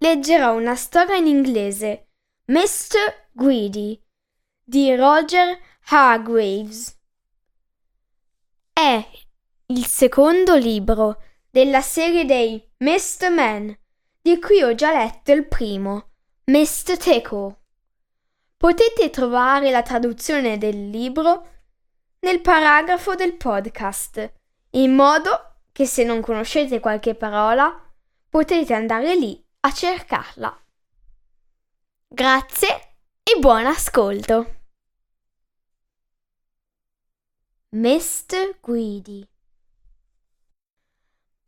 leggerò una storia in inglese, Mr. Greedy, di Roger Hargreaves. È il secondo libro della serie dei Mr. Men, di cui ho già letto il primo, Mr. Teco. Potete trovare la traduzione del libro nel paragrafo del podcast, in modo che se non conoscete qualche parola potete andare lì a cercarla. Grazie e buon ascolto. Mr. Greedy.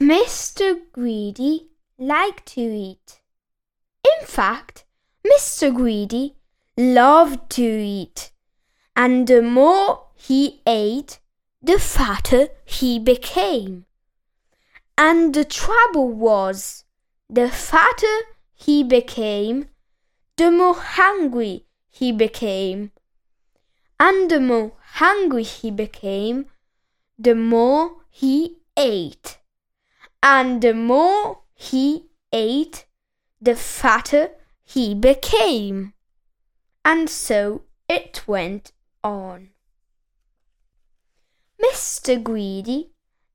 Mr. Greedy liked to eat. In fact, Mr. Greedy loved to eat, and the more he ate, the fatter he became. And the trouble was, the fatter he became, the more hungry he became. And the more hungry he became, the more he ate. And the more he ate, the fatter he became. And so it went on. Mr. Greedy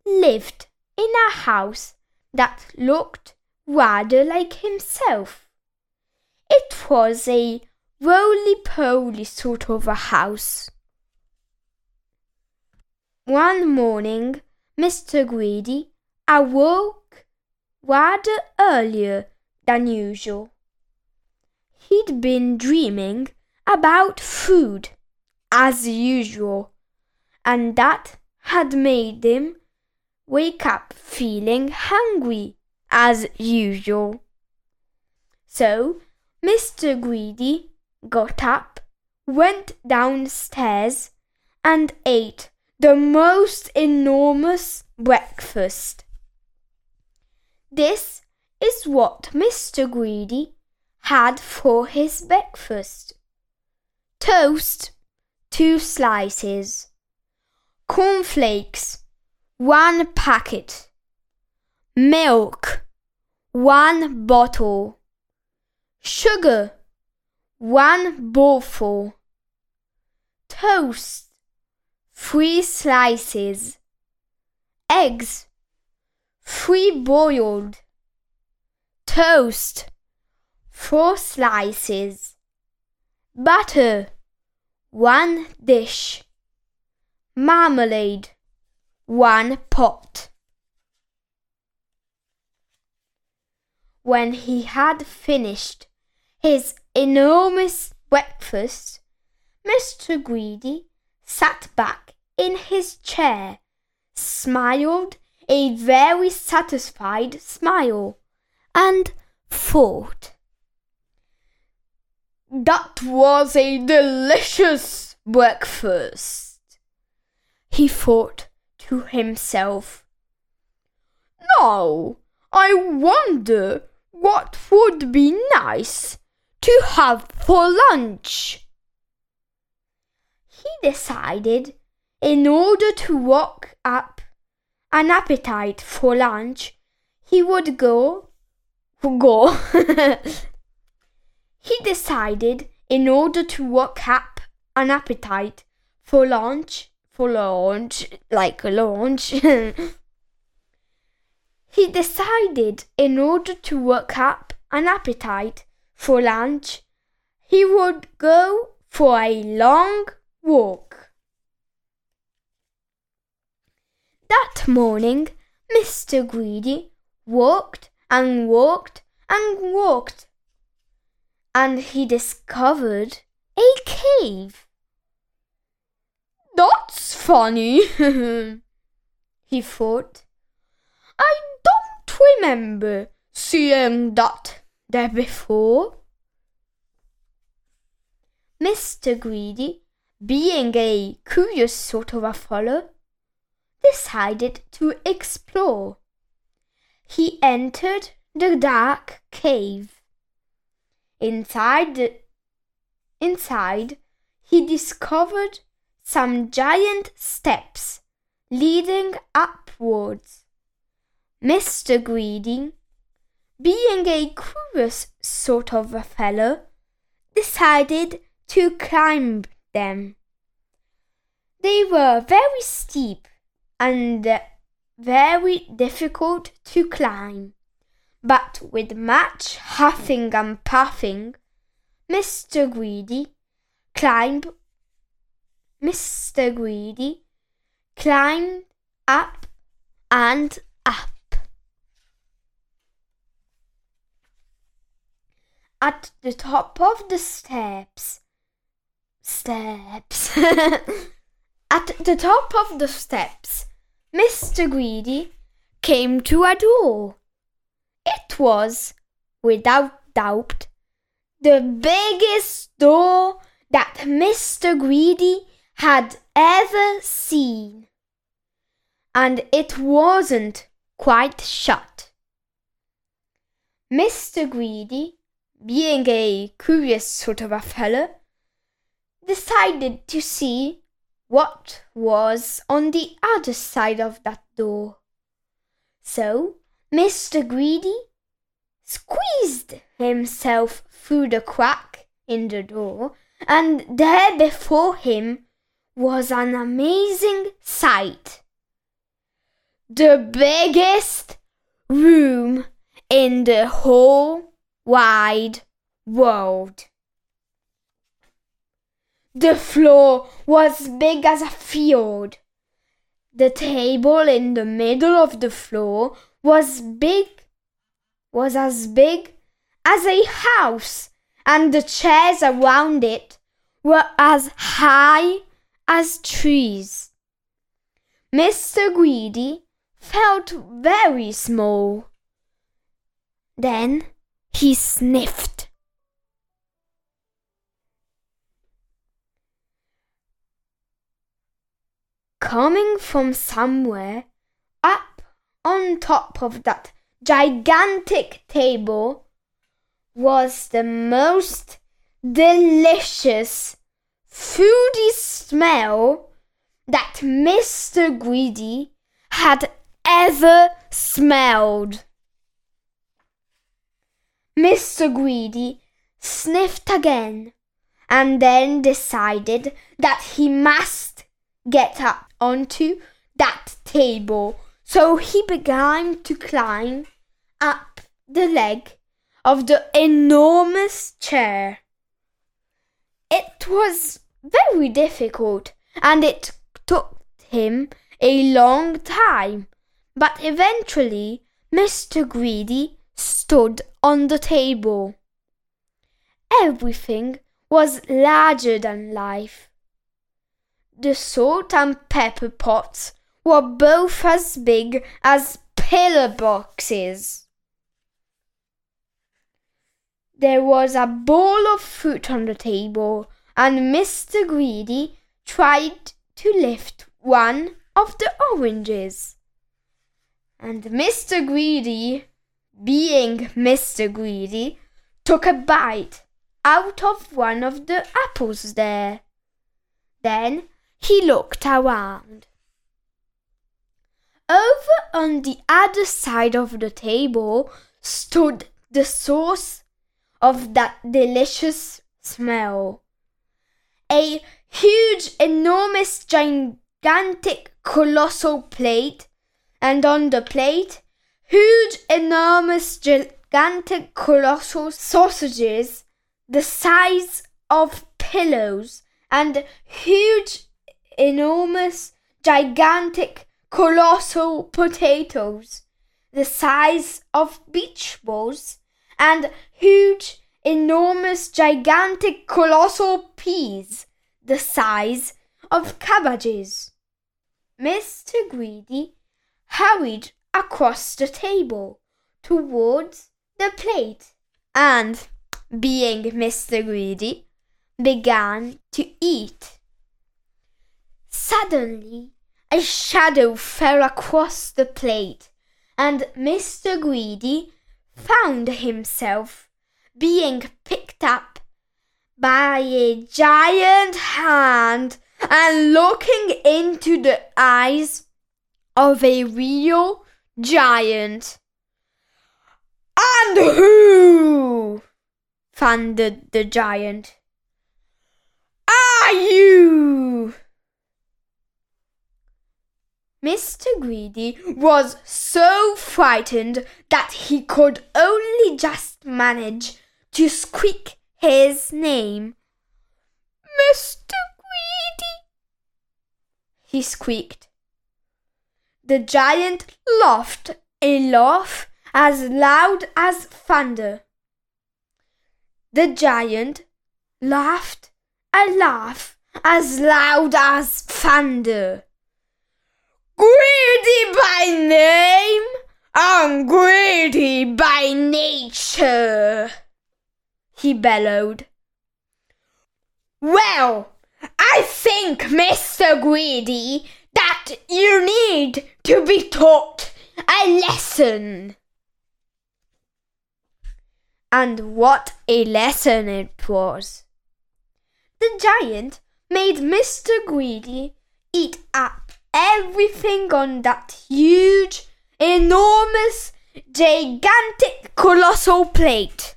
lived in a house that looked rather like himself. It was a roly-poly sort of a house. One morning, Mr. Greedy awoke rather earlier than usual. He'd been dreaming about food, as usual, and that had made him wake up feeling hungry, as usual. So, Mr. Greedy got up, went downstairs, and ate the most enormous breakfast. This is what Mr. Greedy had for his breakfast. Toast, 2 slices. Cornflakes, 1 packet. Milk, 1 bottle. Sugar, 1 bowlful. Toast, 3 slices. Eggs, 3 boiled. Toast, 4 slices. Butter, 1 dish. Marmalade, 1 pot. When he had finished his enormous breakfast, Mr. Greedy sat back in his chair, smiled a very satisfied smile, and thought, "That was a delicious breakfast," he thought to himself. "Now, I wonder what would be nice to have for lunch." He decided, in order to work up an appetite for lunch, He decided in order to work up an appetite for lunch, he would go for a long walk. That morning, Mr. Greedy walked and walked and walked, and he discovered a cave. That's funny, he thought. I don't remember seeing that there before. Mr. Greedy, being a curious sort of a fellow, decided to explore. He entered the dark cave. Inside, he discovered some giant steps leading upwards. Mr. Greedy, being a curious sort of a fellow, decided to climb them. They were very steep and very difficult to climb, but with much huffing and puffing, Mr. Greedy climbed up and up. At the top of the steps. At the top of the steps, Mr. Greedy came to a door. It was, without doubt, the biggest door that Mr. Greedy had ever seen, and it wasn't quite shut. Mr. Greedy, being a curious sort of a fellow, decided to see what was on the other side of that door. So Mr. Greedy squeezed himself through the crack in the door, and there before him was an amazing sight. The biggest room in the whole wide world. The floor was big as a field. The table in the middle of the floor was as big as a house, and the chairs around it were as high as trees. Mr. Greedy felt very small. Then he sniffed. Coming from somewhere up on top of that gigantic table was the most delicious foody smell that Mr. Greedy had ever smelled. Mr. Greedy sniffed again and then decided that he must get up onto that table, so he began to climb up the leg of the enormous chair. It was very difficult, and it took him a long time, but eventually Mr. Greedy stood on the table. Everything was larger than life. The salt and pepper pots were both as big as pillar boxes. There was a bowl of fruit on the table, and Mr. Greedy tried to lift one of the oranges. And Mr. Greedy, being Mr. Greedy, took a bite out of one of the apples there. Then he looked around. Over on the other side of the table stood the sauce of that delicious smell. A huge, enormous, gigantic, colossal plate, and on the plate, huge, enormous, gigantic, colossal sausages the size of pillows and huge, enormous, gigantic, colossal potatoes, the size of beach balls and huge, enormous, gigantic, colossal peas, the size of cabbages. Mr. Greedy hurried across the table towards the plate and, being Mr. Greedy, began to eat. Suddenly, a shadow fell across the plate and Mr. Greedy found himself being picked up by a giant hand and looking into the eyes of a real giant. "And who," thundered the giant, "are you?" Mr. Greedy was so frightened that he could only just manage to squeak his name. "Mr. Greedy," he squeaked. The giant laughed a laugh as loud as thunder. The giant laughed a laugh as loud as thunder. "Greedy by name, and greedy by nature," he bellowed. "Well, I think, Mr. Greedy, that you need to be taught a lesson." And what a lesson it was! The giant made Mr. Greedy eat up everything on that huge, enormous, gigantic, colossal plate.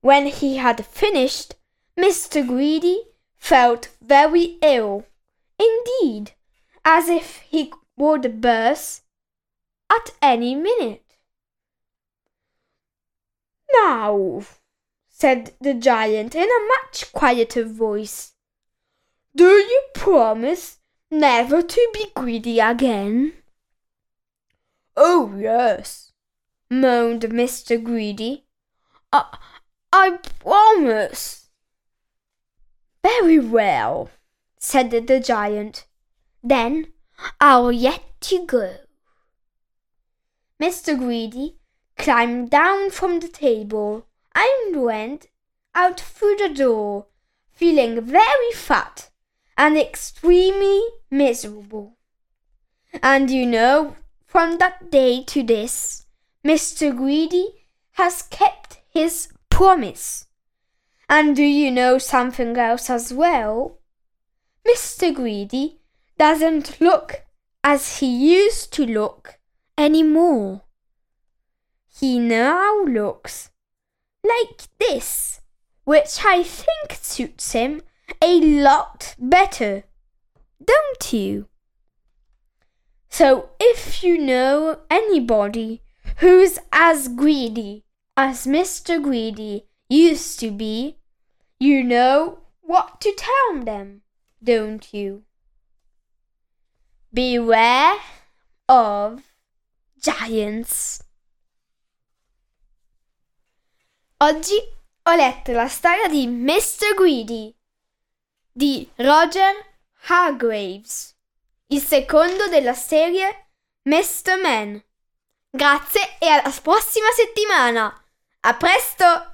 When he had finished, Mr. Greedy felt very ill, indeed, as if he would burst at any minute. "Now," said the giant in a much quieter voice, "do you promise never to be greedy again?" "Oh, yes," moaned Mr. Greedy. I promise." "Very well," said the giant. "Then I'll let you go." Mr. Greedy climbed down from the table and went out through the door, feeling very fat and extremely miserable. And you know, from that day to this, Mr. Greedy has kept his promise. And do you know something else as well? Mr. Greedy doesn't look as he used to look anymore. He now looks like this, which I think suits him a lot better, don't you? So if you know anybody who's as greedy as Mr. Greedy used to be, you know what to tell them, don't you? Beware of giants. Oggi ho letto la storia di Mr. Greedy di Roger Hargreaves, il secondo della serie Mr. Men. Grazie e alla prossima settimana! A presto!